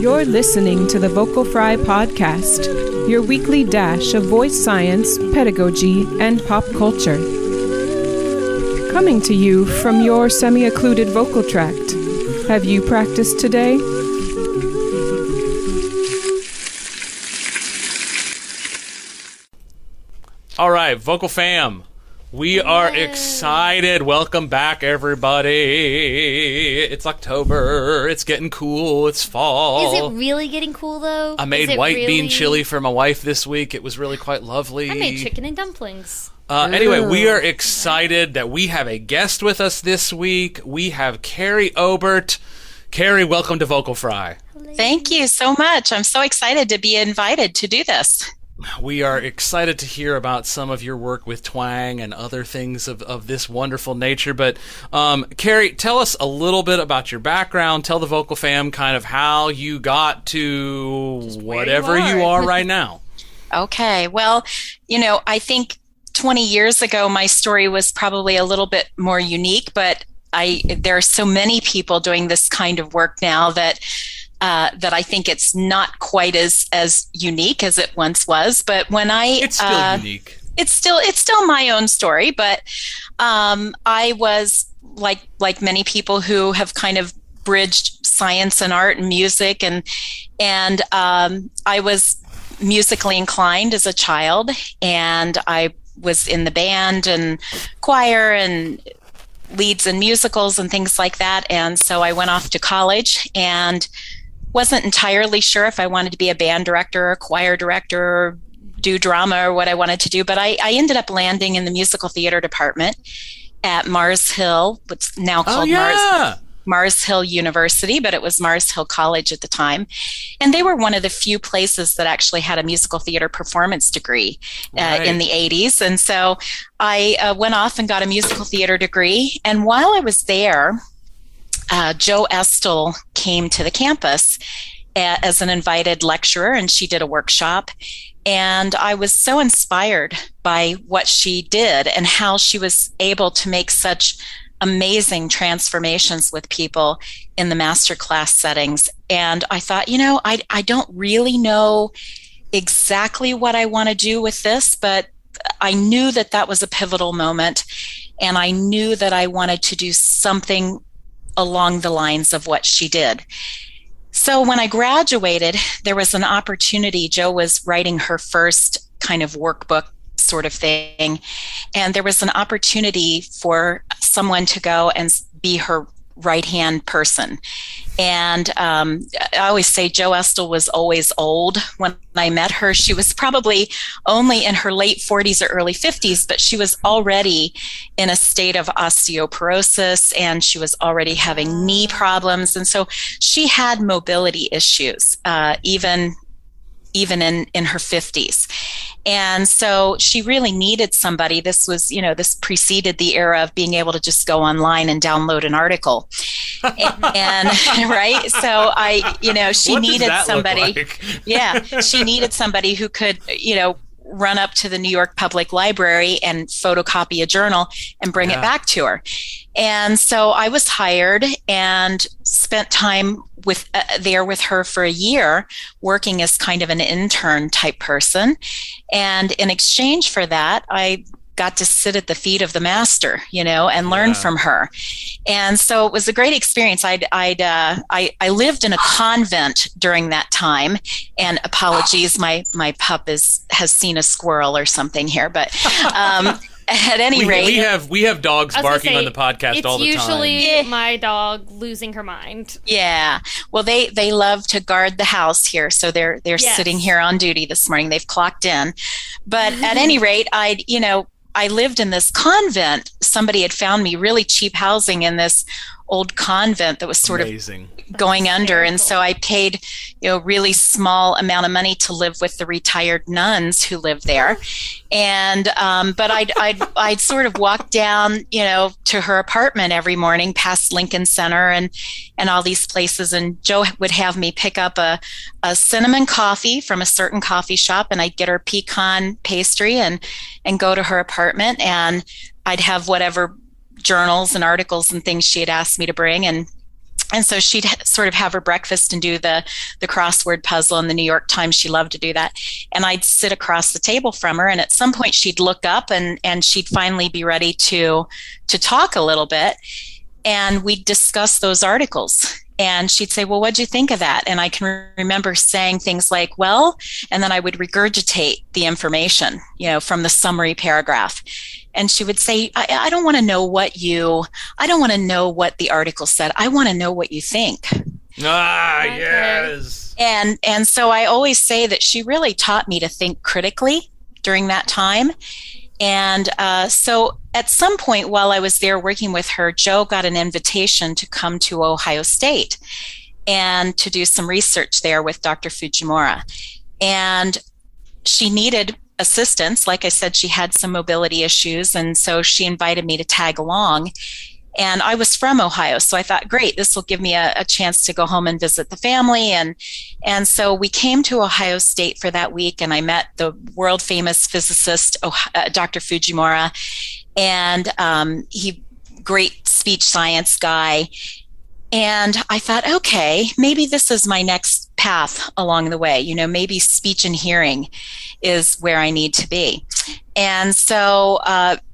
You're listening to the Vocal Fry Podcast, your weekly dash of voice science, pedagogy, and pop culture. Coming to you from your semi-occluded vocal tract. Have you practiced today? All right, Vocal Fam. We are excited. Welcome back, everybody. It's October. It's getting cool. It's fall. Is it really getting cool, though? I made white bean chili for my wife this week. It was really quite lovely. I made chicken and dumplings. Anyway, we are excited that we have a guest with us this week. We have Kerrie Obert. Kerrie, welcome to Vocal Fry. Thank you so much. I'm so excited to be invited to do this. We are excited to hear about some of your work with Twang and other things of this wonderful nature. But, Kerrie, tell us a little bit about your background. Tell the Vocal Fam kind of how you got to whatever you are right now. Okay. Well, you know, I think 20 years ago, my story was probably a little bit more unique, but there are so many people doing this kind of work now that I think it's not quite as unique as it once was. But when it's still unique. It's still my own story. But I was like many people who have kind of bridged science and art and music, and I was musically inclined as a child, and I was in the band and choir and leads and musicals and things like that. And so I went off to college and wasn't entirely sure if I wanted to be a band director or a choir director or do drama or what I wanted to do, but I ended up landing in the musical theater department at Mars Hill, what's now called Mars Hill University, but it was Mars Hill College at the time. And they were one of the few places that actually had a musical theater performance degree in the 80s. And so I went off and got a musical theater degree. And while I was there, Jo Estill came to the campus as an invited lecturer, and she did a workshop. And I was so inspired by what she did and how she was able to make such amazing transformations with people in the masterclass settings. And I thought, you know, I don't really know exactly what I want to do with this, but I knew that that was a pivotal moment. And I knew that I wanted to do something along the lines of what she did. So when I graduated, there was an opportunity. Jo was writing her first kind of workbook sort of thing. And there was an opportunity for someone to go and be her right-hand person. And I always say Jo Estill was always old. When I met her, she was probably only in her late 40s or early 50s, but she was already in a state of osteoporosis, and she was already having knee problems. And so she had mobility issues, even in her 50s. And so she really needed somebody. This was, you know, this preceded the era of being able to just go online and download an article. And right. So she needed somebody. Like? Yeah. She needed somebody who could, you know, run up to the New York Public Library and photocopy a journal and bring it back to her. And so I was hired and spent time with there with her for a year, working as kind of an intern type person. And in exchange for that, I got to sit at the feet of the master, you know, and learn from her. And so it was a great experience. I lived in a convent during that time. And apologies, my pup has seen a squirrel or something here, but at any rate, we have dogs barking on the podcast all the time. It's usually my dog losing her mind. Yeah, well, they love to guard the house here, so they're sitting here on duty this morning. They've clocked in, but at any rate, I lived in this convent. Somebody had found me really cheap housing in this old convent that was sort of going under. And so I paid, you know, really small amount of money to live with the retired nuns who lived there. And, but I'd sort of walk down, you know, to her apartment every morning past Lincoln Center and all these places. And Jo would have me pick up a cinnamon coffee from a certain coffee shop, and I'd get her pecan pastry and go to her apartment, and I'd have whatever journals and articles and things she had asked me to bring. And so she'd sort of have her breakfast and do the crossword puzzle in the New York Times. She loved to do that. And I'd sit across the table from her. And at some point she'd look up and she'd finally be ready to talk a little bit. And we'd discuss those articles. And she'd say, well, what'd you think of that? And I can remember saying things like, well, and then I would regurgitate the information, you know, from the summary paragraph. And she would say, I don't want to know what I don't want to know what the article said. I want to know what you think. Ah, yes. And so I always say that she really taught me to think critically during that time. And so at some point while I was there working with her, Joe got an invitation to come to Ohio State and to do some research there with Dr. Fujimura. And she needed assistance. Like I said, she had some mobility issues. And so she invited me to tag along. And I was from Ohio, so I thought, great, this will give me a chance to go home and visit the family. And so we came to Ohio State for that week, and I met the world-famous physicist, Dr. Fujimura, and he, great speech science guy. And I thought, okay, maybe this is my next path along the way. You know, maybe speech and hearing is where I need to be. And so,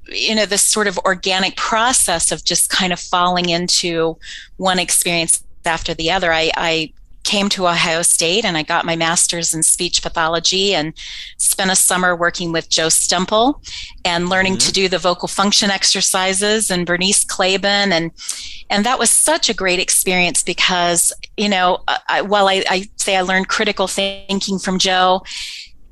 you know, this sort of organic process of just kind of falling into one experience after the other. I came to Ohio State and I got my master's in speech pathology and spent a summer working with Joe Stemple and learning to do the vocal function exercises and Bernice Claben. And that was such a great experience because, you know, I say I learned critical thinking from Joe.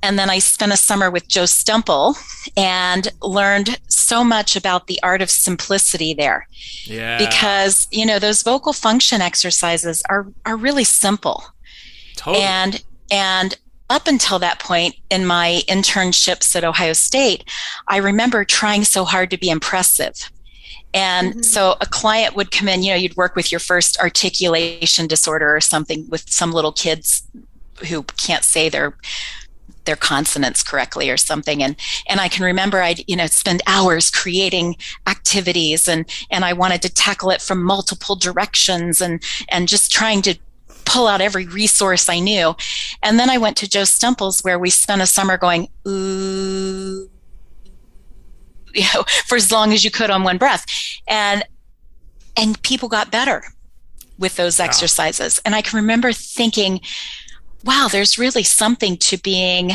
And then I spent a summer with Joe Stemple and learned so much about the art of simplicity there. Yeah. Because, you know, those vocal function exercises are really simple. Totally. And up until that point in my internships at Ohio State, I remember trying so hard to be impressive. And so a client would come in, you know, you'd work with your first articulation disorder or something with some little kids who can't say their consonants correctly or something. And I can remember I'd, you know, spend hours creating activities and I wanted to tackle it from multiple directions and just trying to pull out every resource I knew. And then I went to Joe Stemple's where we spent a summer going, ooh, you know, for as long as you could on one breath. And people got better with those exercises. And I can remember thinking, wow, there's really something to being,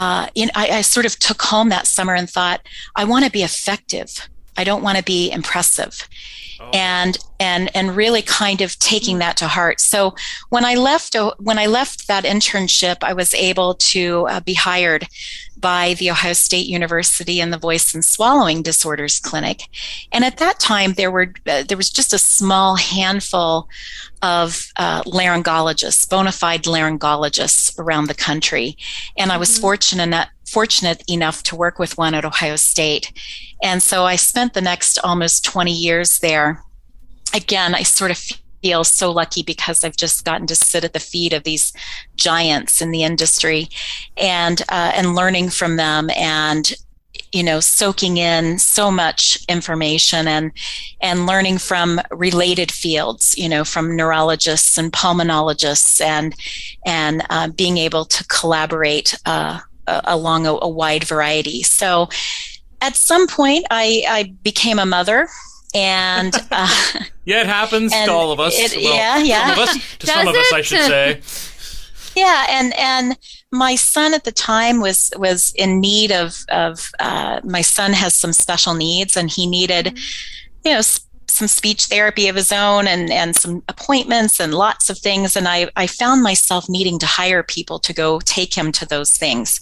I sort of took home that summer and thought, I want to be effective. I don't want to be impressive. Oh. And really kind of taking that to heart. So when I left that internship, I was able to be hired by the Ohio State University and the Voice and Swallowing Disorders Clinic. And at that time, there was just a small handful of laryngologists, bona fide laryngologists around the country. And I was fortunate enough to work with one at Ohio State. And so I spent the next almost 20 years there. Again, I sort of feel so lucky because I've just gotten to sit at the feet of these giants in the industry and learning from them and, you know, soaking in so much information and learning from related fields, you know, from neurologists and pulmonologists and being able to collaborate along a wide variety. So at some point I became a mother. And yeah, it happens to all of us. I should say. Yeah, and my son at the time was in need of my son has some special needs, and he needed, you know, some speech therapy of his own, and some appointments, and lots of things. And I found myself needing to hire people to go take him to those things.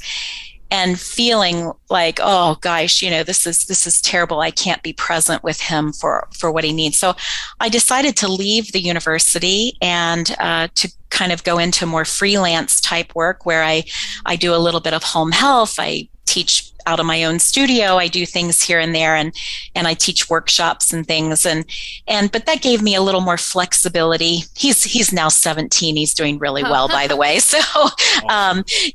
And feeling like, oh gosh, you know, this is terrible. I can't be present with him for what he needs. So I decided to leave the university and to kind of go into more freelance type work where I do a little bit of home health. I teach out of my own studio. I do things here and there and I teach workshops and things. But that gave me a little more flexibility. He's now 17. He's doing really well, by the way. So,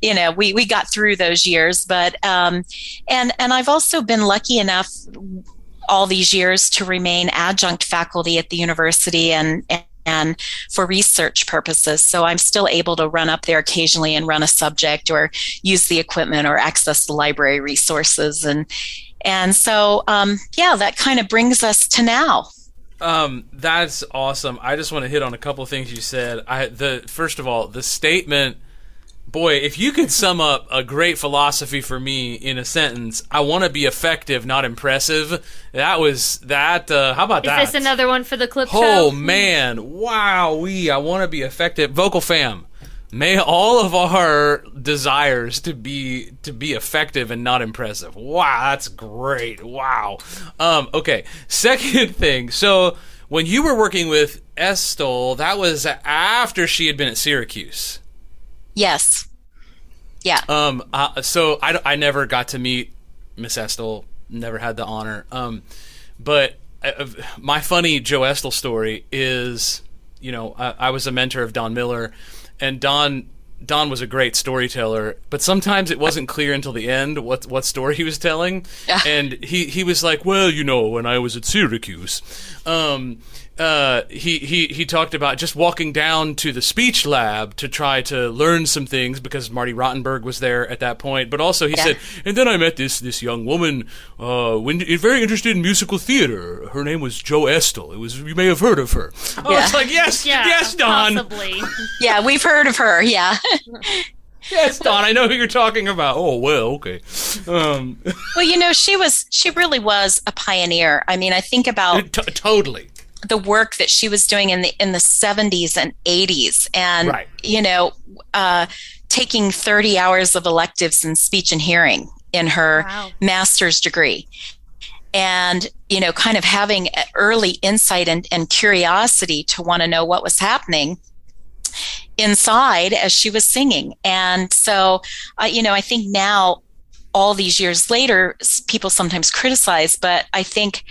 you know, we got through those years, but, and I've also been lucky enough all these years to remain adjunct faculty at the university and for research purposes. So I'm still able to run up there occasionally and run a subject or use the equipment or access the library resources. And so, yeah, that kind of brings us to now. That's awesome. I just want to hit on a couple of things you said. First of all, the statement, boy, if you could sum up a great philosophy for me in a sentence, I want to be effective, not impressive. That was that. How about that? Is this another one for the clip show? Oh, man. Wowee. I want to be effective. Vocal fam, may all of our desires to be effective and not impressive. Wow, that's great. Wow. Okay, second thing. So when you were working with Estill, that was after she had been at Syracuse. Yes. Yeah. So I never got to meet Miss Estill, never had the honor. But my funny Jo Estill story is, you know, I was a mentor of Don Miller, and Don was a great storyteller, but sometimes it wasn't clear until the end what story he was telling. Yeah. And he was like, well, you know, when I was at Syracuse, he talked about just walking down to the speech lab to try to learn some things because Marty Rottenberg was there at that point. But also he said, and then I met this young woman, very interested in musical theater. Her name was Jo Estill. You may have heard of her. Yeah. Oh, it's like, yes, Don. Possibly. Yeah, we've heard of her. Yeah. Yes, Don, I know who you're talking about. Oh, well, okay. Well, you know, she really was a pioneer. I mean, I think about totally the work that she was doing in the 70s and 80s, and right. You know, taking 30 hours of electives in speech and hearing in her master's degree, and you know, kind of having early insight and curiosity to want to know what was happening inside as she was singing. And so, you know, I think now, all these years later, people sometimes criticize, but I think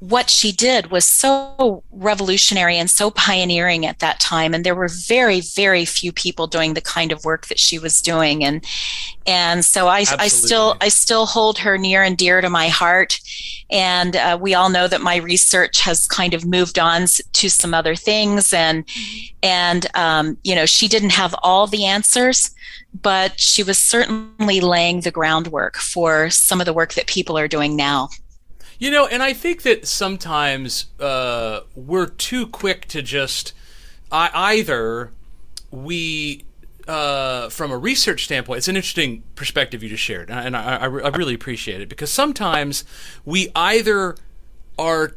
what she did was so revolutionary and so pioneering at that time, and there were very, very few people doing the kind of work that she was doing, and so I still hold her near and dear to my heart, and we all know that my research has kind of moved on to some other things, and you know, she didn't have all the answers, but she was certainly laying the groundwork for some of the work that people are doing now. You know, and I think that sometimes we're too quick to just from a research standpoint, it's an interesting perspective you just shared, and I really appreciate it, because sometimes we either are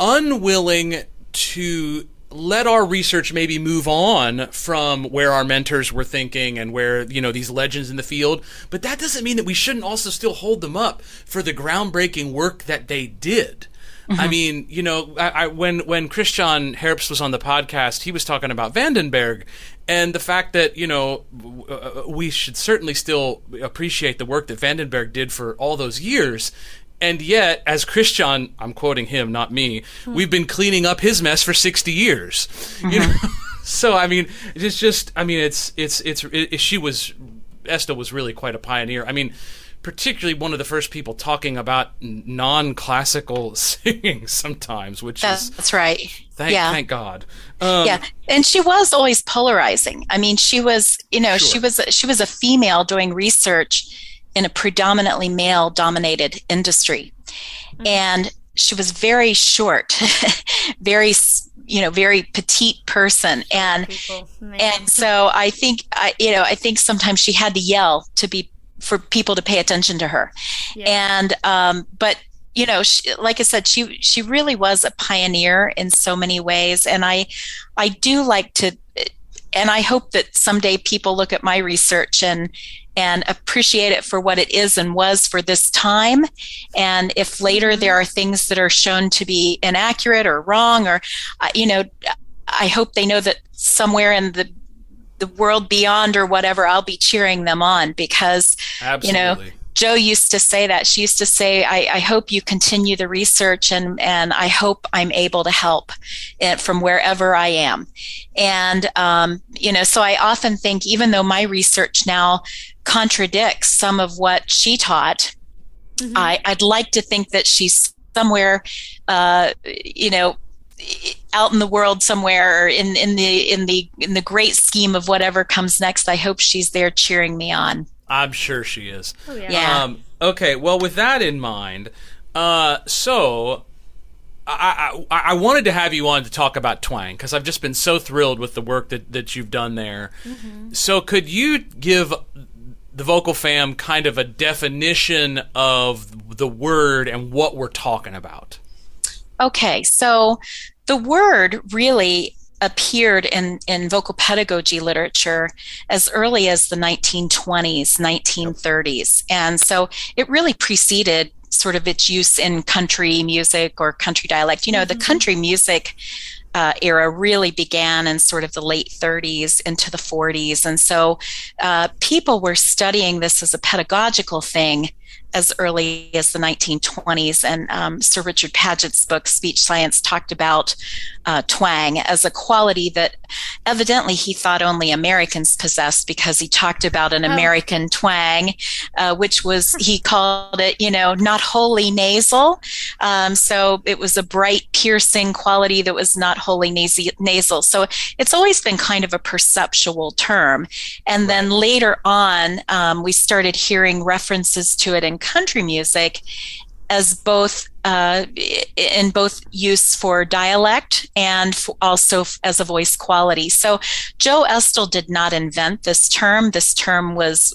unwilling to let our research maybe move on from where our mentors were thinking and where, you know, these legends in the field. But that doesn't mean that we shouldn't also still hold them up for the groundbreaking work that they did. Mm-hmm. I mean, you know, when Christian Herbst was on the podcast, he was talking about Vandenberg and the fact that, you know, we should certainly still appreciate the work that Vandenberg did for all those years. And yet, as Christian, I'm quoting him, not me, we've been cleaning up his mess for 60 years. Mm-hmm. You know? So, I mean, it's just, I mean, Estill was really quite a pioneer. I mean, particularly one of the first people talking about non-classical singing sometimes, which that's right. Thank God. Yeah, and she was always polarizing. I mean, she was, you know, she was a female doing research in a predominantly male-dominated industry. Mm-hmm. And she was very short, very, you know, very petite person. And so I think sometimes she had to yell for people to pay attention to her. Yeah. And, but, you know, she, like I said, she really was a pioneer in so many ways. And I do like to, and I hope that someday people look at my research and appreciate it for what it is and was for this time. And if later there are things that are shown to be inaccurate or wrong, or, you know, I hope they know that somewhere in the world beyond or whatever, I'll be cheering them on, because, absolutely. You know, Jo used to say that. She used to say, I hope you continue the research, and I hope I'm able to help from wherever I am. And, you know, so I often think, even though my research now contradicts some of what she taught, mm-hmm. I'd like to think that she's somewhere, out in the world somewhere, or in the great scheme of whatever comes next. I hope she's there cheering me on. I'm sure she is. Oh, yeah. Okay. Well, with that in mind, I wanted to have you on to talk about Twang, because I've just been so thrilled with the work that you've done there. Mm-hmm. So could you give the Vocal Fam kind of a definition of the word and what we're talking about? Okay, so the word really appeared in vocal pedagogy literature as early as the 1920s, 1930s. And so it really preceded sort of its use in country music or country dialect. You know, mm-hmm. the country music era really began in sort of the late 30s into the 40s. And so people were studying this as a pedagogical thing as early as the 1920s. And Sir Richard Paget's book, Speech Science, talked about twang as a quality that evidently he thought only Americans possessed, because he talked about an American twang, which was, he called it, not wholly nasal. So it was a bright, piercing quality that was not wholly nasal. So it's always been kind of a perceptual term. And then later on, we started hearing references to it in country music as both in both use for dialect and also as a voice quality. So Jo Estill did not invent this term. This term was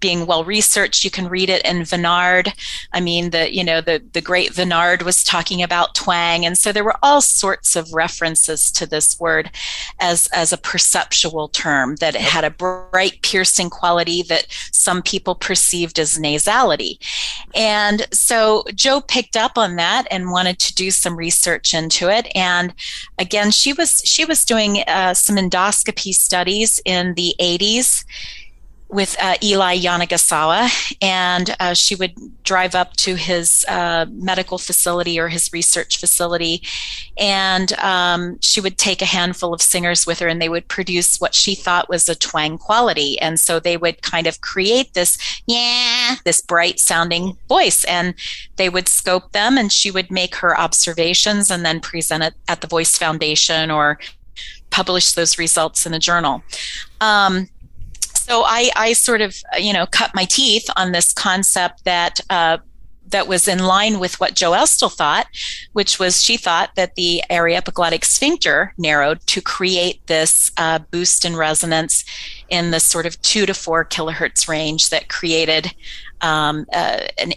being well researched. You can read it in Venard. I mean, the great Venard was talking about twang, and so there were all sorts of references to this word as a perceptual term, that it had a bright, piercing quality that some people perceived as nasality. And so Jo picked up on that and wanted to do some research into it. And again, she was doing some endoscopy studies in the 80s with Eli Yanagisawa, and she would drive up to his medical facility or his research facility, and she would take a handful of singers with her, and they would produce what she thought was a twang quality. And so they would kind of create this bright sounding voice, and they would scope them, and she would make her observations and then present it at the Voice Foundation or publish those results in a journal. So I sort of, cut my teeth on this concept that was in line with what Jo Estill thought, which was, she thought that the area epiglottic sphincter narrowed to create this boost in resonance in the sort of 2 to 4 kilohertz range that created an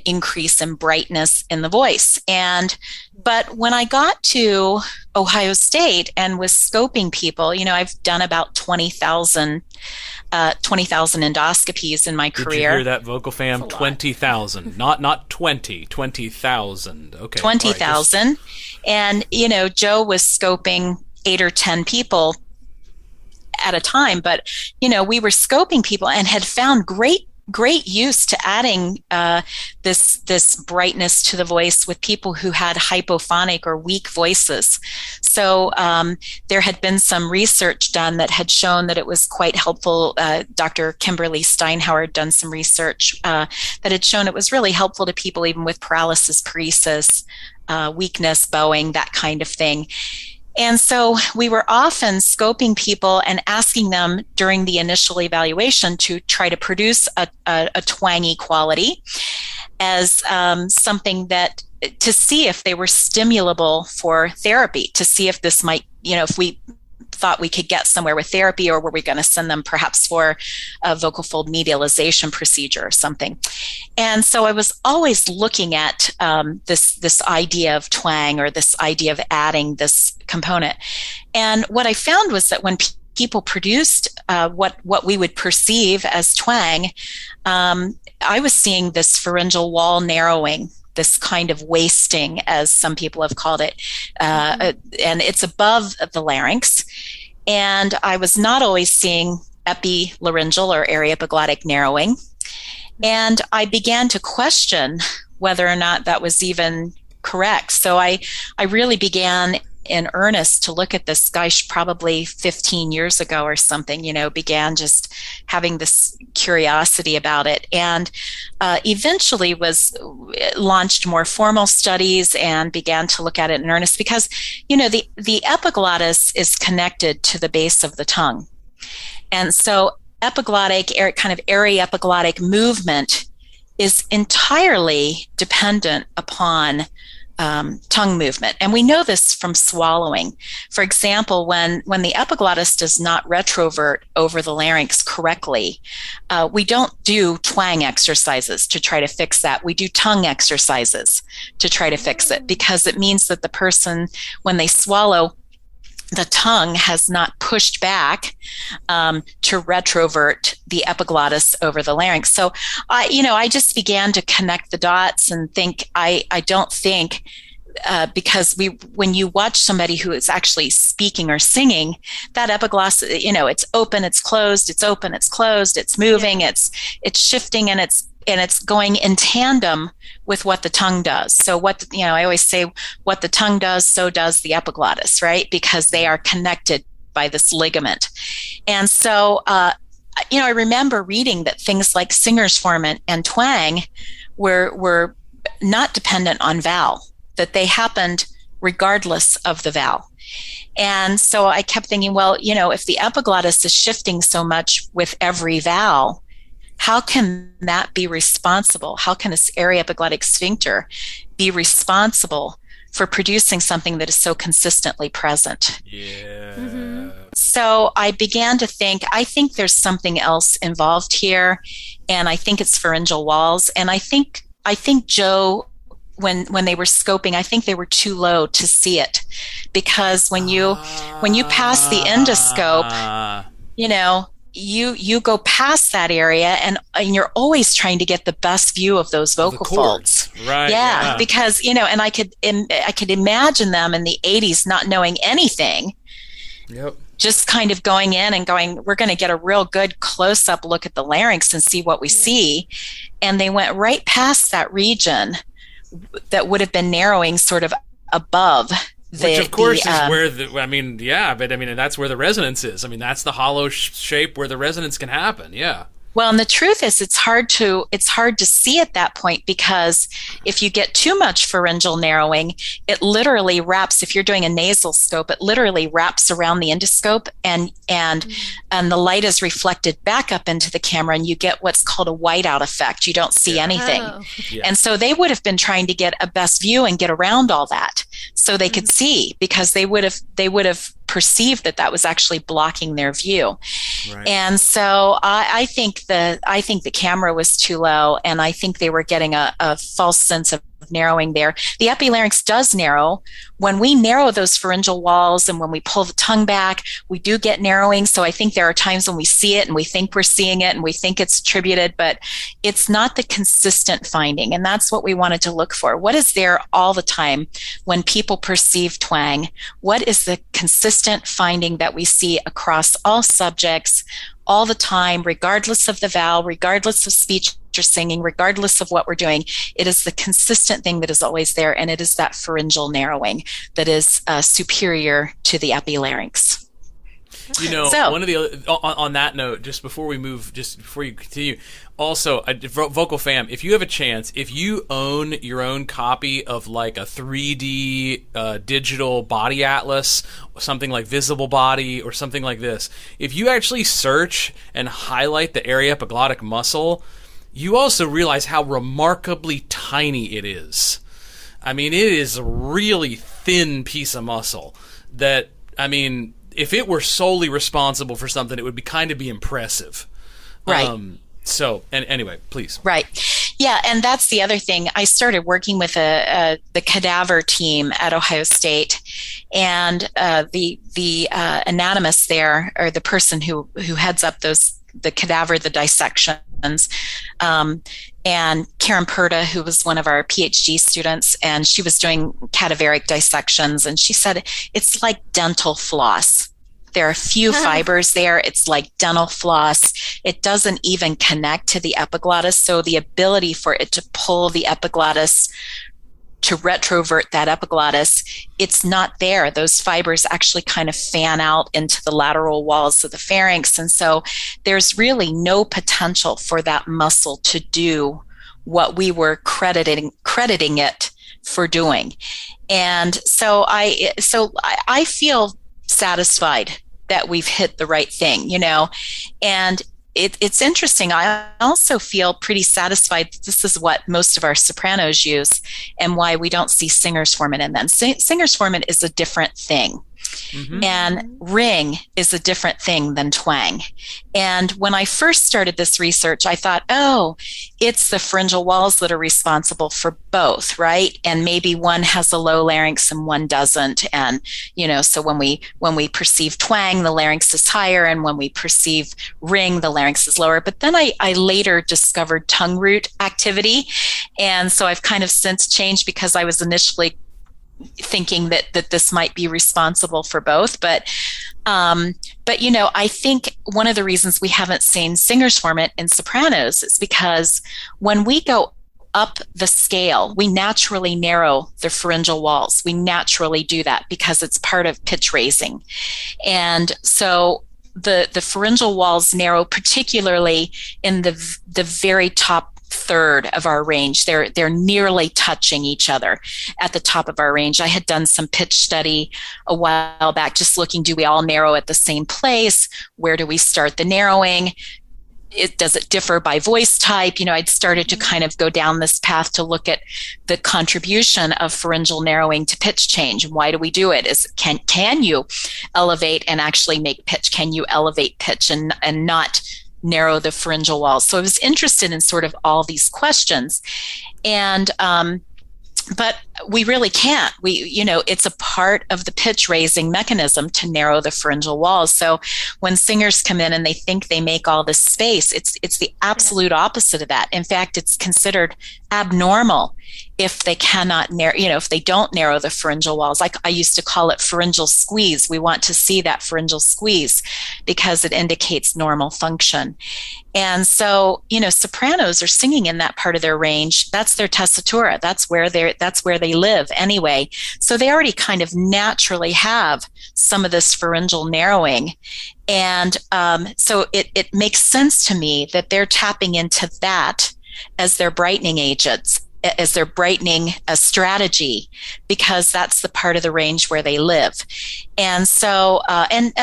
increase in brightness in the voice. But when I got to Ohio State and was scoping people, I've done about 20,000 endoscopies in my career. Did you hear that, Vocal Fam? 20,000, not 20, 20,000. Okay, 20,000, right. And Jo was scoping 8 or 10 people at a time, but we were scoping people and had found great use to adding this brightness to the voice with people who had hypophonic or weak voices. So there had been some research done that had shown that it was quite helpful. Dr. Kimberly Steinhauer had done some research that had shown it was really helpful to people even with paralysis, paresis, weakness, bowing, that kind of thing. And so we were often scoping people and asking them during the initial evaluation to try to produce a twangy quality as something that, to see if they were stimulable for therapy, to see if this might, if we thought we could get somewhere with therapy, or were we going to send them perhaps for a vocal fold medialization procedure or something. And so I was always looking at this idea of twang, or this idea of adding this component. And what I found was that when people produced what we would perceive as twang, I was seeing this pharyngeal wall narrowing, this kind of wasting, as some people have called it, and it's above the larynx. And I was not always seeing epilaryngeal or area epiglottic narrowing. And I began to question whether or not that was even correct. So I really began in earnest to look at this, gosh, probably 15 years ago or something, you know, began just having this curiosity about it, and eventually was launched more formal studies and began to look at it in earnest because, you know, the epiglottis is connected to the base of the tongue. And so epiglottic, kind of airy epiglottic movement is entirely dependent upon tongue movement. And we know this from swallowing. For example, when the epiglottis does not retrovert over the larynx correctly, we don't do twang exercises to try to fix that. We do tongue exercises to try to fix it, because it means that the person, when they swallow, the tongue has not pushed back to retrovert the epiglottis over the larynx. So, I just began to connect the dots and think, I don't think, because when you watch somebody who is actually speaking or singing, that epiglottis, you know, it's open, it's closed, it's open, it's closed, it's moving, it's shifting, and it's going in tandem with what the tongue does. So what, you know, I always say what the tongue does, so does the epiglottis, right? Because they are connected by this ligament. And so, I remember reading that things like singer's form and twang were not dependent on vowel, that they happened regardless of the vowel. And so I kept thinking, well, you know, if the epiglottis is shifting so much with every vowel, how can that be responsible? How can this airy epiglottic sphincter be responsible for producing something that is so consistently present? Yeah. Mm-hmm. So I began to think, I think there's something else involved here, and I think it's pharyngeal walls. And I think Joe, when they were scoping, I think they were too low to see it, because when you pass the endoscope, you know, you go past that area and you're always trying to get the best view of those vocal folds. Right. Yeah, because, you know, and I could imagine them in the 80s not knowing anything. Yep. Just kind of going in and going, we're going to get a real good close-up look at the larynx and see what we see. And they went right past that region that would have been narrowing sort of above. Which, of course, is where that's where the resonance is. I mean, that's the hollow shape where the resonance can happen, yeah. Well, and the truth is it's hard to see at that point, because if you get too much pharyngeal narrowing, it literally wraps, if you're doing a nasal scope, it literally wraps around the endoscope and the light is reflected back up into the camera, and you get what's called a whiteout effect. You don't see anything. Oh. Yeah. And so they would have been trying to get a best view and get around all that so they could see, because they would have perceived that was actually blocking their view. Right. And so I think the camera was too low, and I think they were getting a false sense of narrowing there. The epilarynx does narrow. When we narrow those pharyngeal walls and when we pull the tongue back, we do get narrowing. So I think there are times when we see it and we think we're seeing it and we think it's attributed, but it's not the consistent finding. And that's what we wanted to look for. What is there all the time when people perceive twang? What is the consistent finding that we see across all subjects all the time, regardless of the vowel, regardless of speech or singing, regardless of what we're doing? It is the consistent thing that is always there, and it is that pharyngeal narrowing that is superior to the epilarynx. You know, so, one of the other, on that note, just before you continue, also, Vocal Fam, if you have a chance, if you own your own copy of like a 3D digital body atlas, something like Visible Body or something like this, if you actually search and highlight the area epiglottic muscle, you also realize how remarkably tiny it is. I mean, it is a really thin piece of muscle that, I mean, if it were solely responsible for something, it would be kind of be impressive. Right. Anyway, please. Right. Yeah, and that's the other thing. I started working with the cadaver team at Ohio State, and the anatomist there, or the person who heads up the dissections, and Karen Perda, who was one of our PhD students, and she was doing cadaveric dissections, and she said, it's like dental floss. There are a few fibers there. It's like dental floss. It doesn't even connect to the epiglottis, so the ability for it to pull the epiglottis to retrovert that epiglottis, it's not there. Those fibers actually kind of fan out into the lateral walls of the pharynx. And so there's really no potential for that muscle to do what we were crediting it for doing. And so I feel satisfied that we've hit the right thing, you know, and it's interesting. I also feel pretty satisfied that this is what most of our sopranos use and why we don't see singer's foreman in them. Singer's foreman is a different thing. Mm-hmm. And ring is a different thing than twang. And when I first started this research, I thought, oh, it's the pharyngeal walls that are responsible for both, right? And maybe one has a low larynx and one doesn't. And, you know, so when we perceive twang, the larynx is higher. And when we perceive ring, the larynx is lower. But then I later discovered tongue root activity. And so I've kind of since changed, because I was initially thinking that this might be responsible for both. But you know, I think one of the reasons we haven't seen singer's foreman in Sopranos is because when we go up the scale, we naturally narrow the pharyngeal walls. We naturally do that because it's part of pitch raising. And so the pharyngeal walls narrow, particularly in the very top third of our range. They're nearly touching each other at the top of our range. I had done some pitch study a while back, just looking, do we all narrow at the same place? Where do we start the narrowing? Does it differ by voice type? You know, I'd started to kind of go down this path to look at the contribution of pharyngeal narrowing to pitch change. And why do we do it? Can you elevate and actually make pitch? Can you elevate pitch and not narrow the pharyngeal walls? So I was interested in sort of all these questions, and but we really can't. It's a part of the pitch raising mechanism to narrow the pharyngeal walls. So when singers come in and they think they make all this space, it's the absolute opposite of that. In fact, it's considered abnormal if they cannot narrow, you know, if they don't narrow the pharyngeal walls. Like I used to call it pharyngeal squeeze. We want to see that pharyngeal squeeze because it indicates normal function. And so, you know, sopranos are singing in that part of their range. That's their tessitura. That's where they live anyway. So they already kind of naturally have some of this pharyngeal narrowing. And so it makes sense to me that they're tapping into that as their brightening agents, as their brightening a strategy, because that's the part of the range where they live. And so, and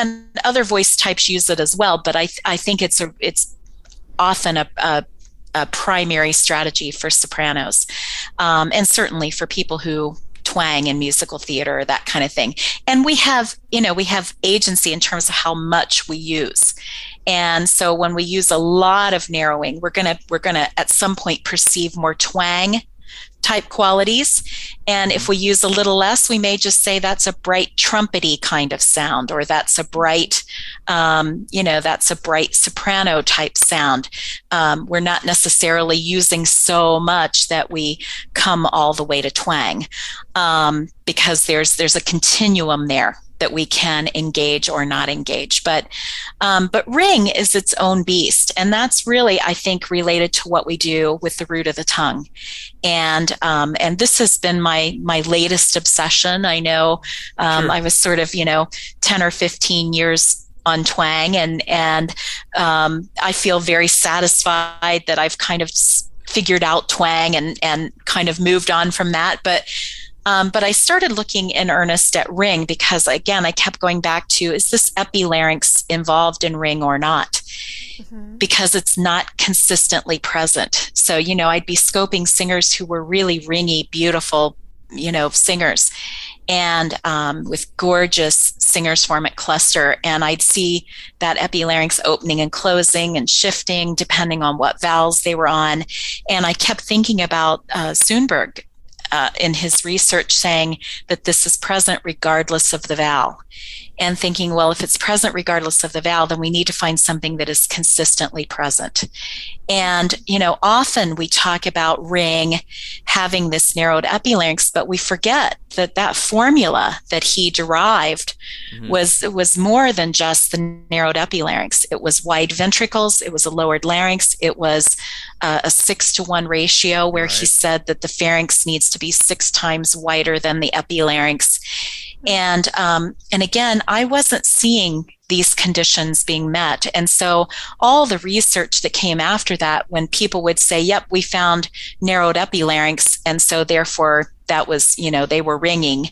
other voice types use it as well, but I think it's often a primary strategy for sopranos, and certainly for people who twang in musical theater, that kind of thing. And we have agency in terms of how much we use. And so when we use a lot of narrowing, we're going to at some point perceive more twang type qualities. And if we use a little less, we may just say that's a bright trumpety kind of sound, or that's a bright, that's a bright soprano type sound. We're not necessarily using so much that we come all the way to twang, because there's a continuum there that we can engage or not engage. But ring is its own beast. And that's really, I think, related to what we do with the root of the tongue. And this has been my latest obsession. I know sure. I was sort of, 10 or 15 years on twang, and I feel very satisfied that I've kind of figured out twang and kind of moved on from that. But I started looking in earnest at ring because, again, I kept going back to, is this epilarynx involved in ring or not? Mm-hmm. Because it's not consistently present. So, I'd be scoping singers who were really ringy, beautiful, singers, and with gorgeous singer's formant cluster. And I'd see that epilarynx opening and closing and shifting depending on what vowels they were on. And I kept thinking about Sundberg. In his research, saying that this is present regardless of the vowel, and thinking, well, if it's present regardless of the vowel, then we need to find something that is consistently present. And, often we talk about ring having this narrowed epilarynx, but we forget that that formula that he derived was more than just the narrowed epilarynx. It was wide ventricles. It was a lowered larynx. It was a 6-to-1 ratio where he said that the pharynx needs to be 6 times wider than the epilarynx. And again, I wasn't seeing these conditions being met. And so all the research that came after that, when people would say, yep, we found narrowed epilarynx, and so therefore that was, you know, they were ringing.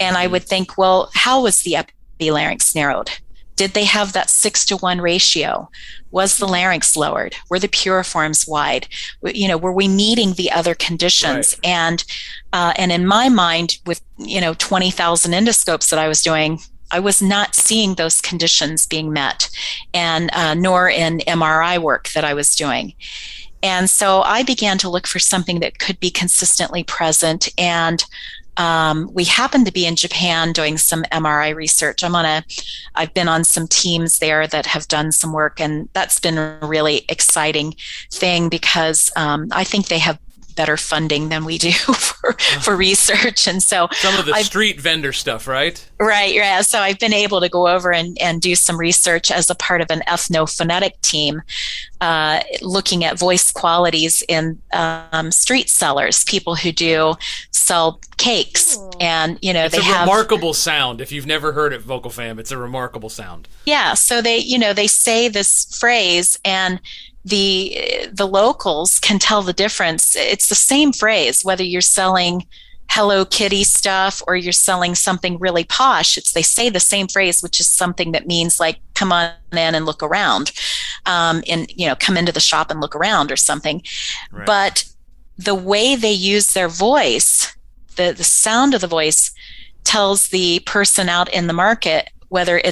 And I would think, well, how was the epilarynx narrowed? Did they have that 6-to-1 ratio? Was the larynx lowered? Were the piriforms wide? You know, were we meeting the other conditions? Right. And in my mind, with, you know, 20,000 endoscopes that I was doing, I was not seeing those conditions being met, and nor in MRI work that I was doing. And so I began to look for something that could be consistently present. And we happened to be in Japan doing some MRI research. I've been on some teams there that have done some work, and that's been a really exciting thing because I think they have better funding than we do for research. And so some of the street vendor stuff, right? Right. Yeah. So I've been able to go over and do some research as a part of an ethnophonetic team, looking at voice qualities in street sellers, people who do sell cakes. And, you know, it's a remarkable sound. If you've never heard it, Vocal Fam, it's a remarkable sound. Yeah. So they, you know, they say this phrase, and the locals can tell the difference. It's the same phrase, whether you're selling Hello Kitty stuff or you're selling something really posh. They say the same phrase, which is something that means like, come on in and look around, and, you know, come into the shop and look around or something. Right. But the way they use their voice, the sound of the voice tells the person out in the market whether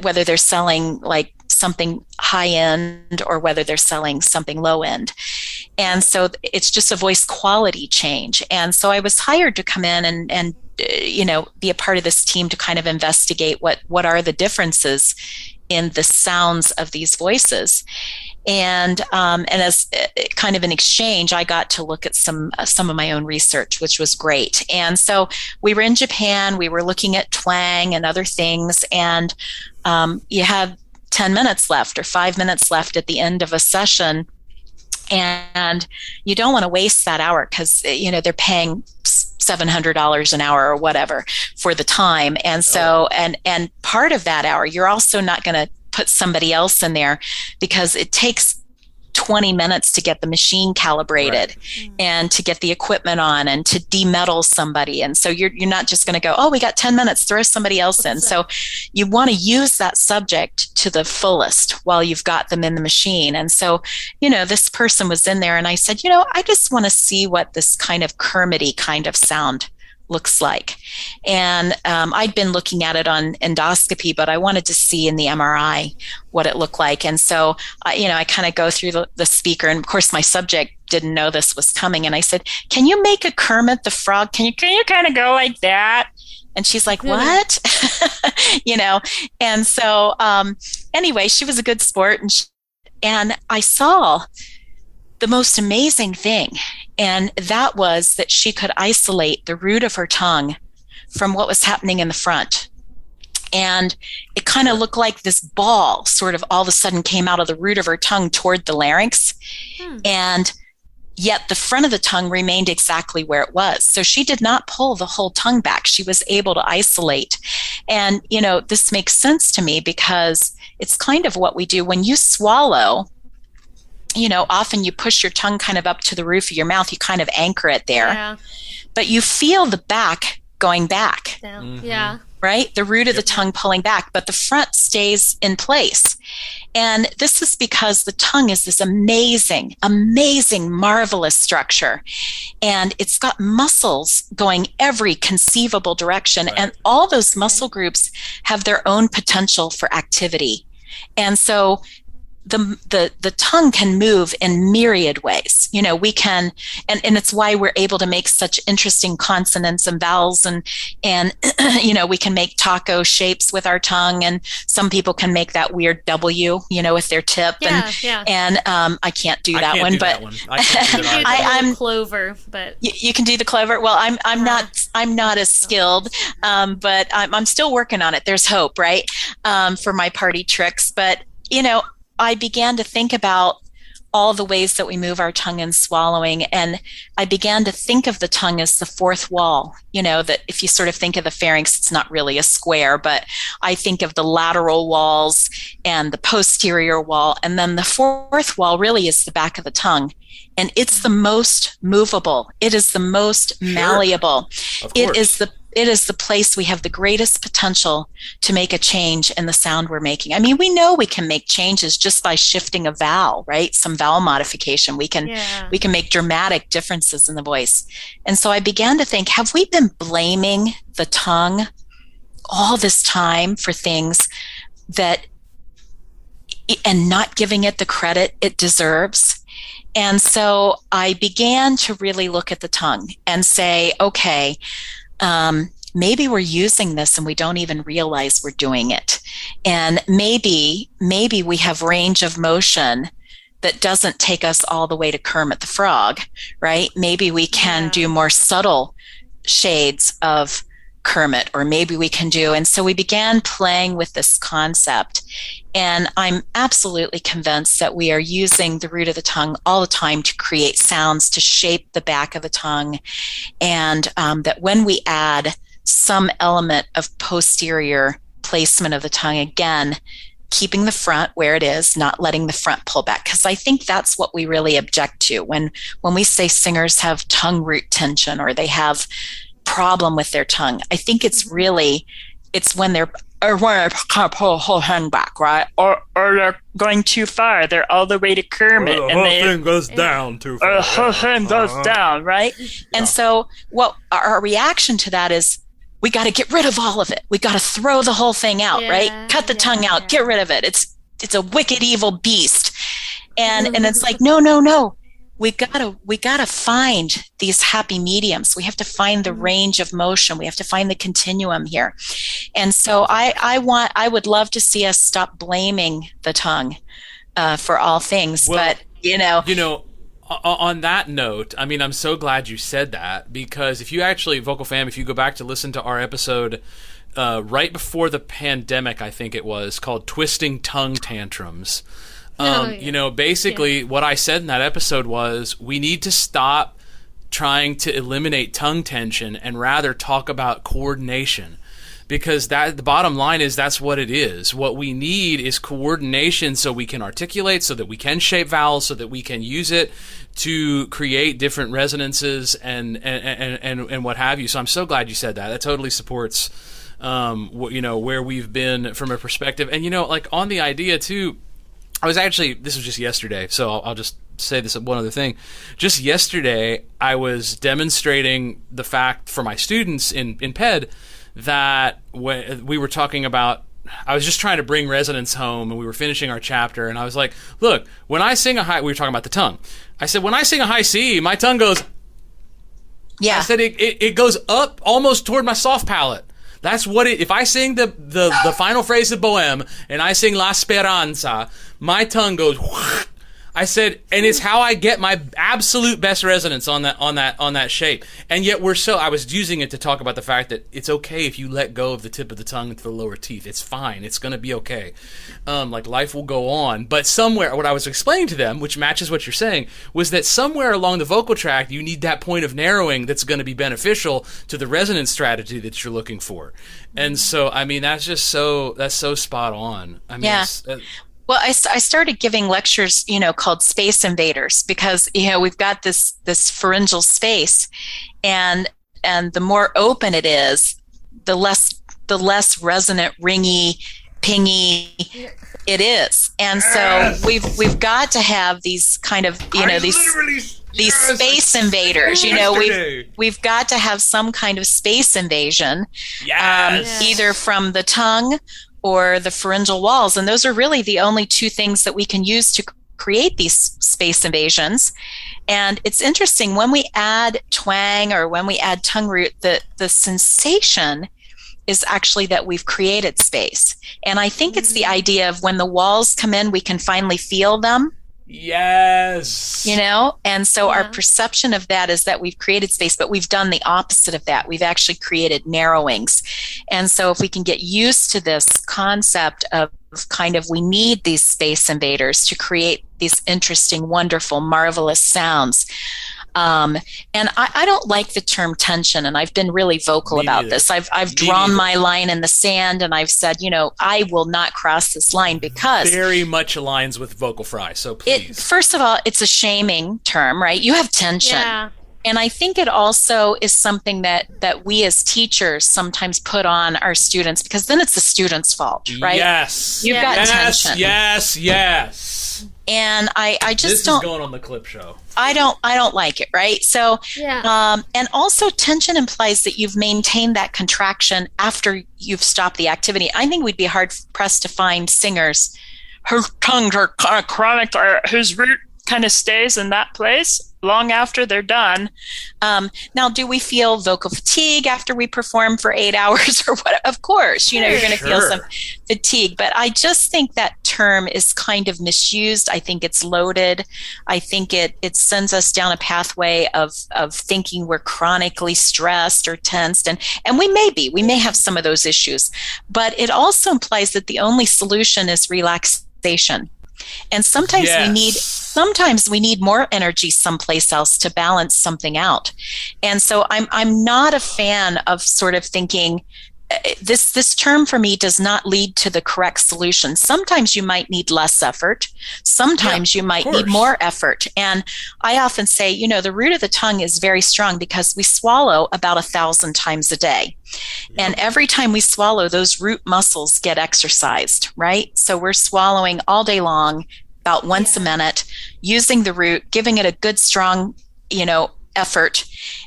whether they're selling like something high end or whether they're selling something low end. And so it's just a voice quality change. And so I was hired to come in and you know, be a part of this team to kind of investigate what are the differences in the sounds of these voices. And as kind of an exchange, I got to look at some of my own research, which was great. And so we were in Japan, we were looking at twang and other things, and you had 10 minutes left or 5 minutes left at the end of a session. And you don't want to waste that hour because, you know, they're paying $700 an hour or whatever for the time. And so, and part of that hour, you're also not going to put somebody else in there because it takes 20 minutes to get the machine calibrated and to get the equipment on and to demetal somebody. And so you're not just going to go, oh, we got 10 minutes, throw somebody else in. So you want to use that subject to the fullest while you've got them in the machine. And so, you know, this person was in there and I said, you know, I just want to see what this kind of Kermity kind of sound looks like. And I'd been looking at it on endoscopy, but I wanted to see in the MRI what it looked like. And so, you know, I kind of go through the speaker, and of course my subject didn't know this was coming. And I said, can you make a Kermit the Frog? Can you kind of go like that? And she's like, what? You know? And so anyway, she was a good sport. And I saw the most amazing thing. And that was that she could isolate the root of her tongue from what was happening in the front. And it kind of looked like this ball sort of all of a sudden came out of the root of her tongue toward the larynx. And yet the front of the tongue remained exactly where it was. So she did not pull the whole tongue back. She was able to isolate. And, you know, this makes sense to me because it's kind of what we do when you swallow. You know, often you push your tongue kind of up to the roof of your mouth. You kind of anchor it there. Yeah. But you feel the back going back. Yeah. Mm-hmm. Right? The root of the tongue pulling back, but the front stays in place. And this is because the tongue is this amazing, amazing, marvelous structure. And it's got muscles going every conceivable direction. Right. And all those muscle groups have their own potential for activity. And so the tongue can move in myriad ways. You know, we can, and it's why we're able to make such interesting consonants and vowels, and you know, we can make taco shapes with our tongue, and some people can make that weird W, you know, with their tip. Yeah, and I can't do that one, but I'm clover, but you can do the clover. Well, I'm not as skilled, but I'm still working on it. There's hope, right? For my party tricks, but you know, I began to think about all the ways that we move our tongue in swallowing. And I began to think of the tongue as the fourth wall, you know, that if you sort of think of the pharynx, it's not really a square, but I think of the lateral walls and the posterior wall. And then the fourth wall really is the back of the tongue. And it's the most movable. It is the most malleable. Sure. It is the place we have the greatest potential to make a change in the sound we're making. I mean, we know we can make changes just by shifting a vowel, right? Some vowel modification. We can make dramatic differences in the voice. And so I began to think, have we been blaming the tongue all this time for things that, and not giving it the credit it deserves? And so I began to really look at the tongue and say, okay, maybe we're using this and we don't even realize we're doing it. And maybe we have range of motion that doesn't take us all the way to Kermit the Frog, right? Maybe we can do more subtle shades of Kermit, or maybe we can do. And so we began playing with this concept. And I'm absolutely convinced that we are using the root of the tongue all the time to create sounds, to shape the back of the tongue. And that when we add some element of posterior placement of the tongue, again, keeping the front where it is, not letting the front pull back. Because I think that's what we really object to when we say singers have tongue root tension or they have problem with their tongue. I think it's really, it's when they're, or when I pull a whole hand back, right? Or they're going too far. They're all the way to Kermit. Or the whole thing goes down too far. Or the whole thing goes down, right? Yeah. And so what our reaction to that is, we got to get rid of all of it. We got to throw the whole thing out, right? Cut the tongue out, get rid of it. It's a wicked, evil beast. And it's like, no. We gotta find these happy mediums. We have to find the range of motion. We have to find the continuum here. And so I would love to see us stop blaming the tongue for all things. Well, but you know, on that note, I mean, I'm so glad you said that, because if you actually, Vocal Fam, if you go back to listen to our episode right before the pandemic, I think it was called "Twisting Tongue Tantrums." You know, basically what I said in that episode was we need to stop trying to eliminate tongue tension and rather talk about coordination, because the bottom line is that's what it is. What we need is coordination so we can articulate, so that we can shape vowels, so that we can use it to create different resonances and what have you. So I'm so glad you said that. That totally supports, you know, where we've been from a perspective. And, you know, like on the idea too, this was just yesterday, so I'll just say this one other thing. Just yesterday, I was demonstrating the fact for my students in PED that when we were talking about, I was just trying to bring resonance home, and we were finishing our chapter, and I was like, look, when I sing a high, we were talking about the tongue. I said, when I sing a high C, my tongue goes, I said, it goes up almost toward my soft palate. That's what it, if I sing the final phrase of Bohème and I sing La Speranza, my tongue goes, whoosh, I said, and it's how I get my absolute best resonance on that shape. And yet I was using it to talk about the fact that it's okay if you let go of the tip of the tongue to the lower teeth. It's fine. It's going to be okay. Like life will go on. But somewhere, what I was explaining to them, which matches what you're saying, was that somewhere along the vocal tract, you need that point of narrowing that's going to be beneficial to the resonance strategy that you're looking for. And so, I mean, that's so spot on. I mean, well, I started giving lectures, you know, called Space Invaders, because, you know, we've got this pharyngeal space, and the more open it is, the less resonant, ringy, pingy it is. And so we've got to have these kind of, you know, these space invaders, you know, we've got to have some kind of space invasion, either from the tongue or the pharyngeal walls. And those are really the only two things that we can use to create these space invasions. And it's interesting, when we add twang or when we add tongue root, the sensation is actually that we've created space. And I think it's the idea of when the walls come in, we can finally feel them. Yes. You know, and so our perception of that is that we've created space, but we've done the opposite of that. We've actually created narrowings. And so if we can get used to this concept of kind of, we need these space invaders to create these interesting, wonderful, marvelous sounds. And I don't like the term tension, and I've been really vocal about this. I've drawn my line in the sand, and I've said, you know, I will not cross this line, because very much aligns with vocal fry. So please, first of all, it's a shaming term, right? You have tension. Yeah. And I think it also is something that we as teachers sometimes put on our students, because then it's the student's fault, right? Yes. You've got tension. Yes. And I just this don't. This is going on the clip show. I don't like it, right? So, and also tension implies that you've maintained that contraction after you've stopped the activity. I think we'd be hard pressed to find singers whose tongues are chronic or whose root kind of stays in that place long after they're done. Now, do we feel vocal fatigue after we perform for 8 hours or what? Of course, you know, you're going to feel some fatigue. But I just think that term is kind of misused. I think it's loaded. I think it sends us down a pathway of thinking we're chronically stressed or tensed. And we may be. We may have some of those issues. But it also implies that the only solution is relaxation. And sometimes we need more energy someplace else to balance something out. And so I'm not a fan of sort of thinking this term for me does not lead to the correct solution. Sometimes you might need less effort. Sometimes you might need more effort. And I often say, you know, the root of the tongue is very strong because we swallow about 1,000 times a day. And every time we swallow, those root muscles get exercised, right? So we're swallowing all day long, about once a minute, using the root, giving it a good, strong, you know, effort.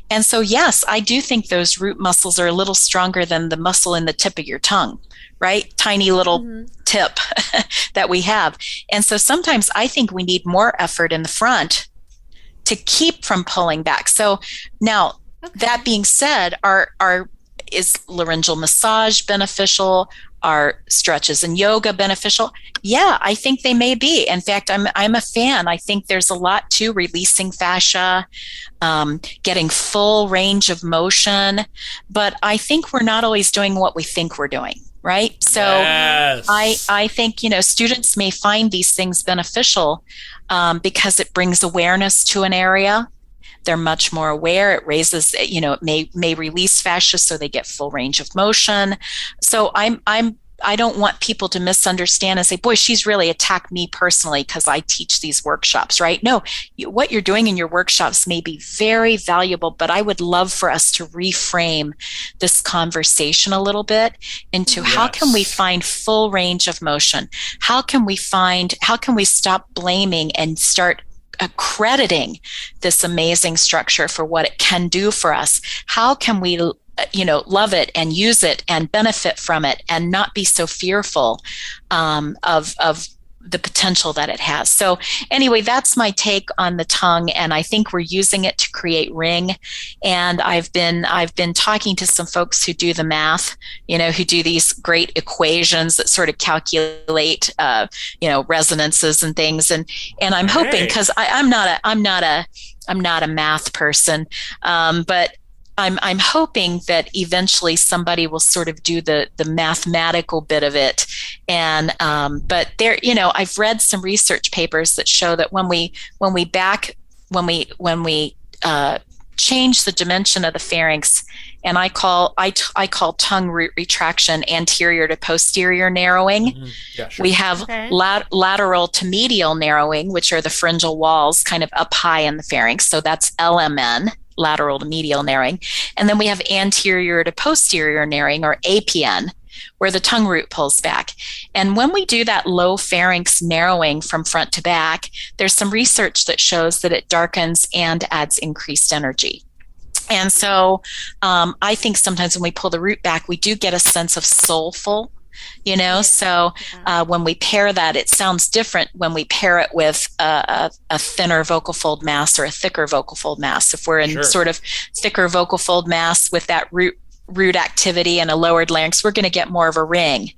And so, yes, I do think those root muscles are a little stronger than the muscle in the tip of your tongue, right? Tiny little tip that we have. And so sometimes I think we need more effort in the front to keep from pulling back. So now, that being said, is laryngeal massage beneficial? Are stretches and yoga beneficial? Yeah, I think they may be. In fact, I'm a fan. I think there's a lot to releasing fascia, getting full range of motion. But I think we're not always doing what we think we're doing, right? So I think, you know, students may find these things beneficial because it brings awareness to an area. They're much more aware. It raises, you know, it may release fascia so they get full range of motion. So I don't want people to misunderstand and say, boy, she's really attacked me personally because I teach these workshops, right? No, what you're doing in your workshops may be very valuable, but I would love for us to reframe this conversation a little bit into how can we find full range of motion? How can we stop blaming and start accrediting this amazing structure for what it can do for us? How can we, you know, love it and use it and benefit from it and not be so fearful of the potential that it has? So anyway, that's my take on the tongue, and I think we're using it to create ring. And I've been talking to some folks who do the math, you know, who do these great equations that sort of calculate, you know, resonances and things. And I'm hoping, because I'm not a math person, but I'm hoping that eventually somebody will sort of do the mathematical bit of it. And but there, you know, I've read some research papers that show that when we change the dimension of the pharynx, and I call tongue root retraction anterior to posterior narrowing. We have lateral to medial narrowing, which are the pharyngeal walls kind of up high in the pharynx. So that's LMN. Lateral to medial narrowing. And then we have anterior to posterior narrowing, or APN, where the tongue root pulls back. And when we do that low pharynx narrowing from front to back, there's some research that shows that it darkens and adds increased energy. And so I think sometimes when we pull the root back, we do get a sense of soulful you know? Yeah. So when we pair that, it sounds different when we pair it with a thinner vocal fold mass or a thicker vocal fold mass. If we're in sort of thicker vocal fold mass with that root activity and a lowered larynx, we're going to get more of a ring.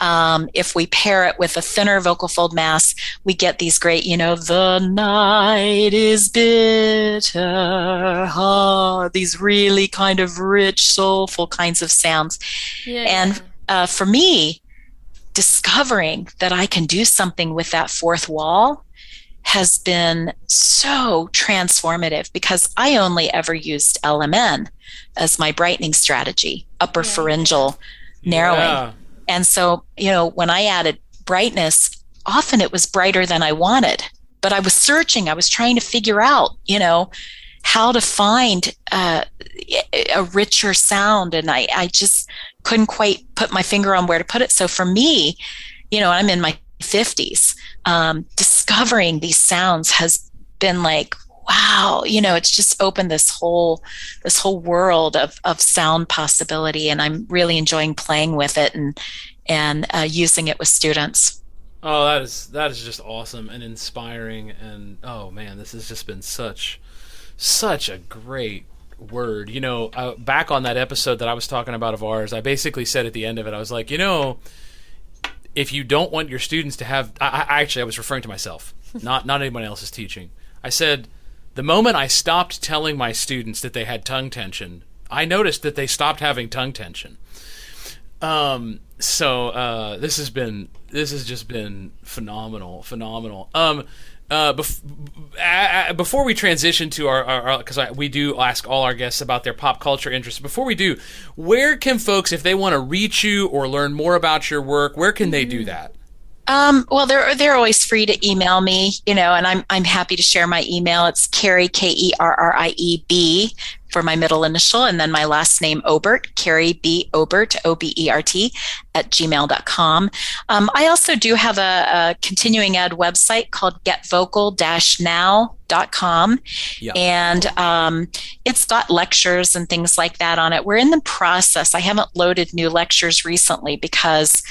If we pair it with a thinner vocal fold mass, we get these great, you know, the night is bitter, these really kind of rich, soulful kinds of sounds. Yeah. And for me, discovering that I can do something with that fourth wall has been so transformative, because I only ever used LMN as my brightening strategy, upper pharyngeal narrowing. Yeah. And so, you know, when I added brightness, often it was brighter than I wanted, but I was searching, I was trying to figure out, you know, how to find a richer sound. And I just couldn't quite put my finger on where to put it. So for me, you know, I'm in my 50s, discovering these sounds has been like, wow, you know, it's just opened this whole world of sound possibility, and I'm really enjoying playing with it and using it with students. Oh, that is just awesome and inspiring, and oh man, this has just been such a great word. You know, back on that episode that I was talking about of ours, I basically said at the end of it, I was like, you know, if you don't want your students to have, I was referring to myself, not anyone else's teaching. I said, the moment I stopped telling my students that they had tongue tension, I noticed that they stopped having tongue tension. So this has just been phenomenal. Before we transition to our because we do ask all our guests about their pop culture interests. Before we do, where can folks, if they want to reach you or learn more about your work, where can they do that? Well, they're always free to email me, you know, and I'm happy to share my email. It's Kerrie, Kerrieb, for my middle initial, and then my last name, Obert, Kerrie B. Obert, Obert, @gmail.com. I also do have a continuing ed website called getvocal-now.com, and it's got lectures and things like that on it. We're in the process. I haven't loaded new lectures recently because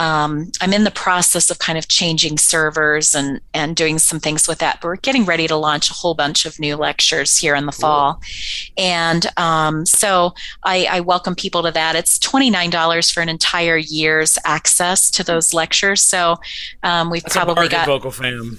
I'm in the process of kind of changing servers and doing some things with that, but we're getting ready to launch a whole bunch of new lectures here in the fall. And so I welcome people to that. It's $29 for an entire year's access to those lectures. So we've That's probably a got vocal fam.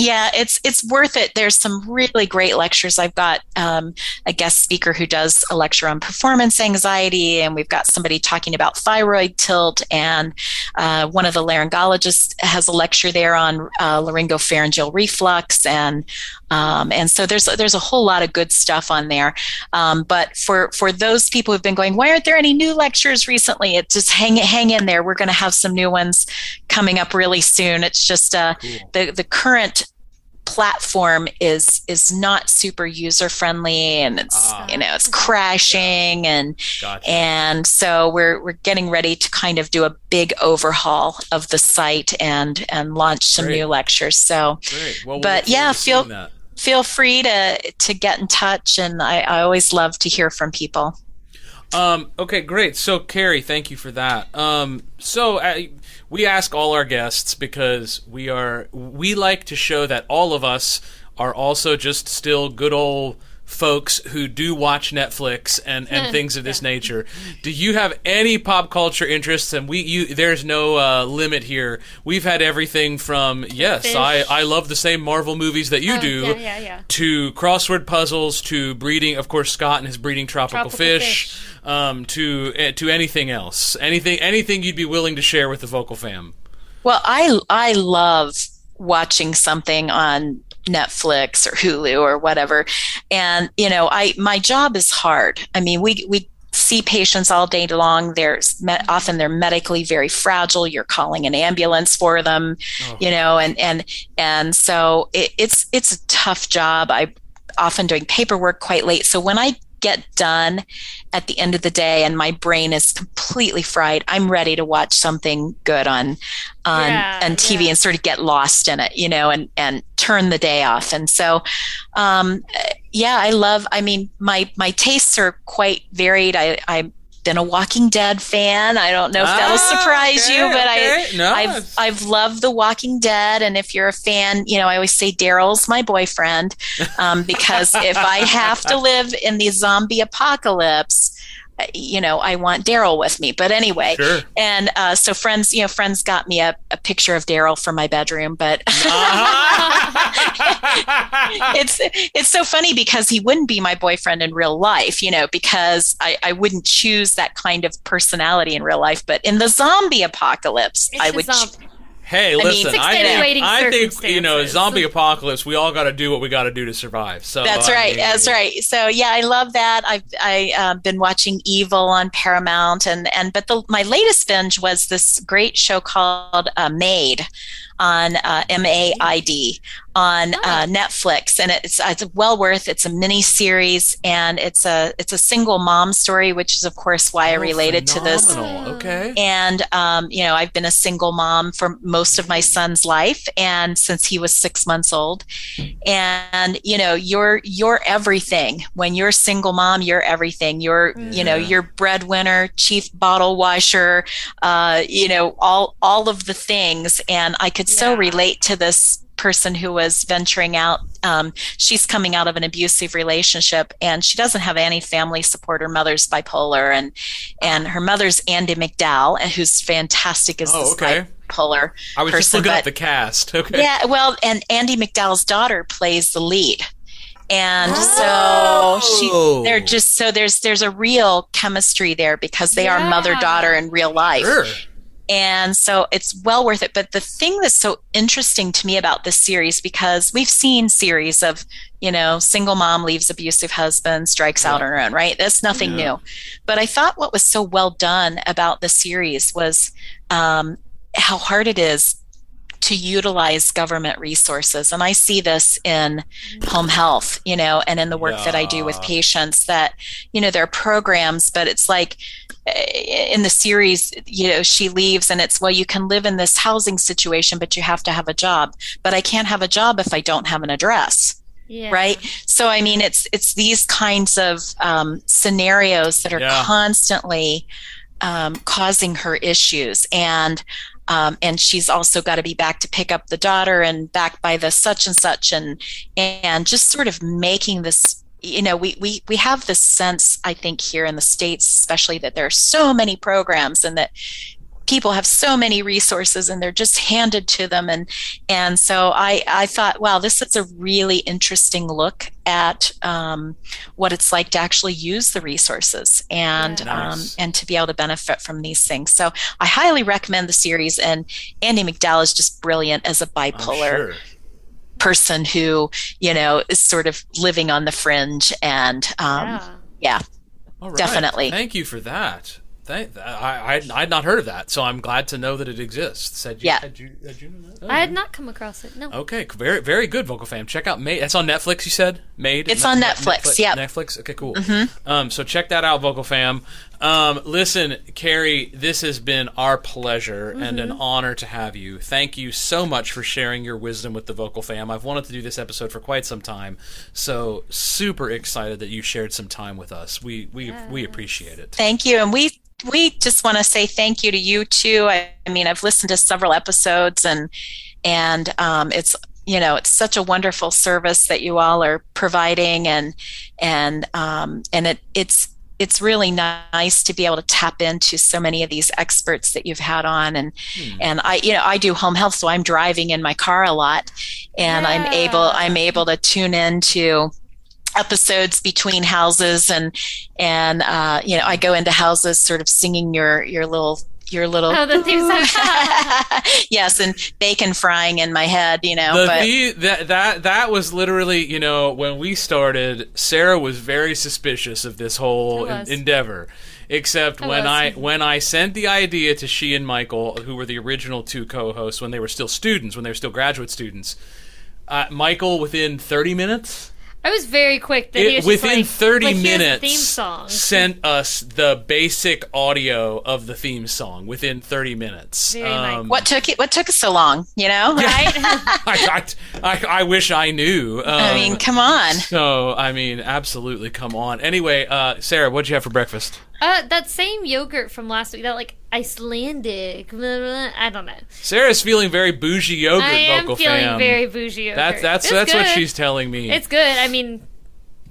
Yeah, it's worth it. There's some really great lectures. I've got a guest speaker who does a lecture on performance anxiety, and we've got somebody talking about thyroid tilt, and one of the laryngologists has a lecture there on laryngopharyngeal reflux, and so there's a whole lot of good stuff on there. But for those people who've been going, why aren't there any new lectures recently? It just hang in there. We're going to have some new ones coming up really soon. It's just the current platform is not super user friendly, and it's you know, it's crashing, and and so we're getting ready to kind of do a big overhaul of the site and launch some new lectures. So, well, but yeah, feel free to get in touch, and I always love to hear from people. Okay, great. So, Kerrie, thank you for that. We ask all our guests because we like to show that all of us are also just still good old folks who do watch Netflix and things of this nature. Do you have any pop culture interests? And there's no limit here. We've had everything from I love the same Marvel movies that you do to crossword puzzles, to breeding, of course, Scott and his breeding tropical fish. To anything else, anything you'd be willing to share with the vocal fam. Well, I love watching something on Netflix or Hulu or whatever, and you know, my job is hard. I mean, we see patients all day long. Often they're medically very fragile. You're calling an ambulance for them, you know, and so it's a tough job. I'm often doing paperwork quite late, so when I get done at the end of the day and my brain is completely fried, I'm ready to watch something good on TV and sort of get lost in it, you know, and turn the day off. And so, I mean, my tastes are quite varied. I been a Walking Dead fan. I don't know if that'll surprise you, but I've loved The Walking Dead. And if you're a fan, you know, I always say Daryl's my boyfriend, because if I have to live in the zombie apocalypse, you know, I want Daryl with me. But anyway, and so friends got me a picture of Daryl for my bedroom. But it's so funny because he wouldn't be my boyfriend in real life, you know, because I wouldn't choose that kind of personality in real life. But in the zombie apocalypse, I would. Hey, listen, I think, you know, zombie apocalypse, we all got to do what we got to do to survive. So that's right. That's right. So, yeah, I love that. I've been watching Evil on Paramount. But my latest binge was this great show called Maid on MAID on Netflix. And it's well worth, it's a mini series, and it's a single mom story, which is, of course, why I related to this. Okay. And, you know, I've been a single mom for most of my son's life, and since he was 6 months old. And, you know, you're everything. When you're a single mom, you're everything. You're, you know, you're breadwinner, chief bottle washer, you know, all of the things. And I could so relate to this person who was venturing out. She's coming out of an abusive relationship, and she doesn't have any family support. Her mother's bipolar, and her mother's Andy McDowell, who's fantastic as this bipolar. I was just looking at the cast. Okay. Yeah, well, and Andy McDowell's daughter plays the lead. And so they're just so there's a real chemistry there because they are mother-daughter in real life. Sure. And so it's well worth it. But the thing that's so interesting to me about this series, because we've seen series of, you know, single mom leaves abusive husband, strikes out on her own, right? That's nothing new. But I thought what was so well done about the series was how hard it is to utilize government resources. And I see this in home health, you know, and in the work that I do with patients that, you know, there are programs, but it's like in the series, you know, she leaves and it's, well, you can live in this housing situation, but you have to have a job. But I can't have a job if I don't have an address. Yeah. Right. So, I mean, it's these kinds of scenarios that are constantly causing her issues. And she's also got to be back to pick up the daughter and back by the such and such and just sort of making this, you know, we have this sense, I think, here in the States, especially, that there are so many programs and that people have so many resources and they're just handed to them. And so I thought, wow, this is a really interesting look at what it's like to actually use the resources and to be able to benefit from these things. So I highly recommend the series, and Andy McDowell is just brilliant as a bipolar person who, you know, is sort of living on the fringe, and all right. Definitely. Thank you for that. I had not heard of that, so I'm glad to know that it exists. Had you know that? I had not come across it, no. Okay, very, very good, Vocal Fam. Check out Maid. That's on Netflix, you said? Maid? It's on Netflix, yeah. Netflix? Okay, cool. Mm-hmm. So check that out, Vocal Fam. Listen, Kerrie, this has been our pleasure and an honor to have you. Thank you so much for sharing your wisdom with the Vocal Fam. I've wanted to do this episode for quite some time, so super excited that you shared some time with us. We appreciate it. Thank you, and we just want to say thank you to you too. I mean, I've listened to several episodes, and it's, you know, it's such a wonderful service that you all are providing, and it's really nice to be able to tap into so many of these experts that you've had on, and I, you know, I do home health, so I'm driving in my car a lot, and I'm able to tune into episodes between houses, and you know, I go into houses sort of singing your little the theme song. Yes, and bacon frying in my head, you know. That was literally, you know, when we started, Sarah was very suspicious of this whole endeavor. Except when I sent the idea to she and Michael, who were the original two co-hosts when they were still graduate students, Michael, within 30 minutes. I was very quick. Within 30 minutes, theme song. Sent us the basic audio of the theme song within 30 minutes. Nice. What took us so long? You know, right? I wish I knew. I mean, come on. So, I mean, absolutely, come on. Anyway, Sarah, what'd you have for breakfast? That same yogurt from last week, that like Icelandic, blah, blah, I don't know. Sarah's feeling very bougie yogurt, I am vocal feeling fam. Very bougie yogurt. That's what she's telling me. It's good. I mean,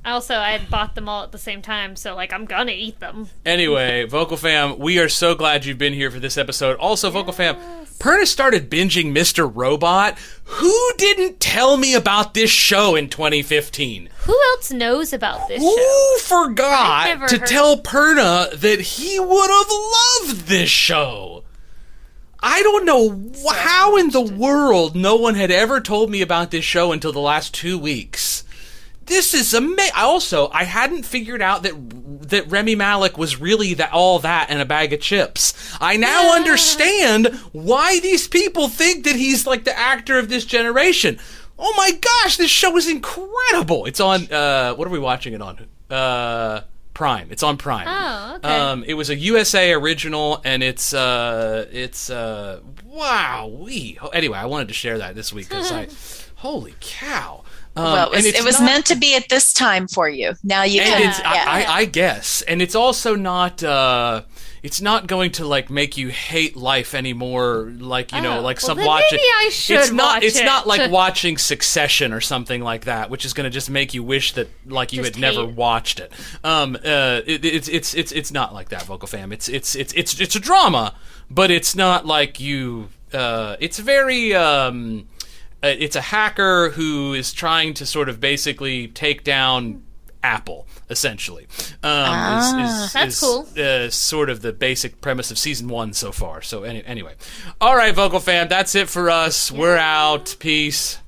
also, I had bought them all at the same time, so, like, I'm gonna eat them. Anyway, Vocal Fam, we are so glad you've been here for this episode. Also, yes. Vocal Fam, Bernice started binging Mr. Robot. Who didn't tell me about this show in 2015? Who else knows about this show? Who forgot to tell Perna that he would have loved this show? I don't know how in the world no one had ever told me about this show until the last 2 weeks. This is amazing. Also, I hadn't figured out that Rami Malek was really all that and a bag of chips. I now understand why these people think that he's like the actor of this generation. Oh my gosh, this show is incredible. It's on, what are we watching it on? Prime. It's on Prime. Oh, okay. It was a USA original, and it's wow-wee. Anyway, I wanted to share that this week because holy cow. Well, it was meant to be at this time for you. Now you can. I guess, and it's also not. It's not going to like make you hate life anymore. Like some watch maybe it. I should. It's not. It's not like watching Succession or something like that, which is going to just make you wish that like you had never watched it. It's not like that, Vocal Fam. It's a drama, but it's not like you. It's very. It's a hacker who is trying to sort of basically take down Apple, essentially. That's cool. Sort of the basic premise of season one so far. So anyway. All right, Vocal Fam, that's it for us. We're out. Peace.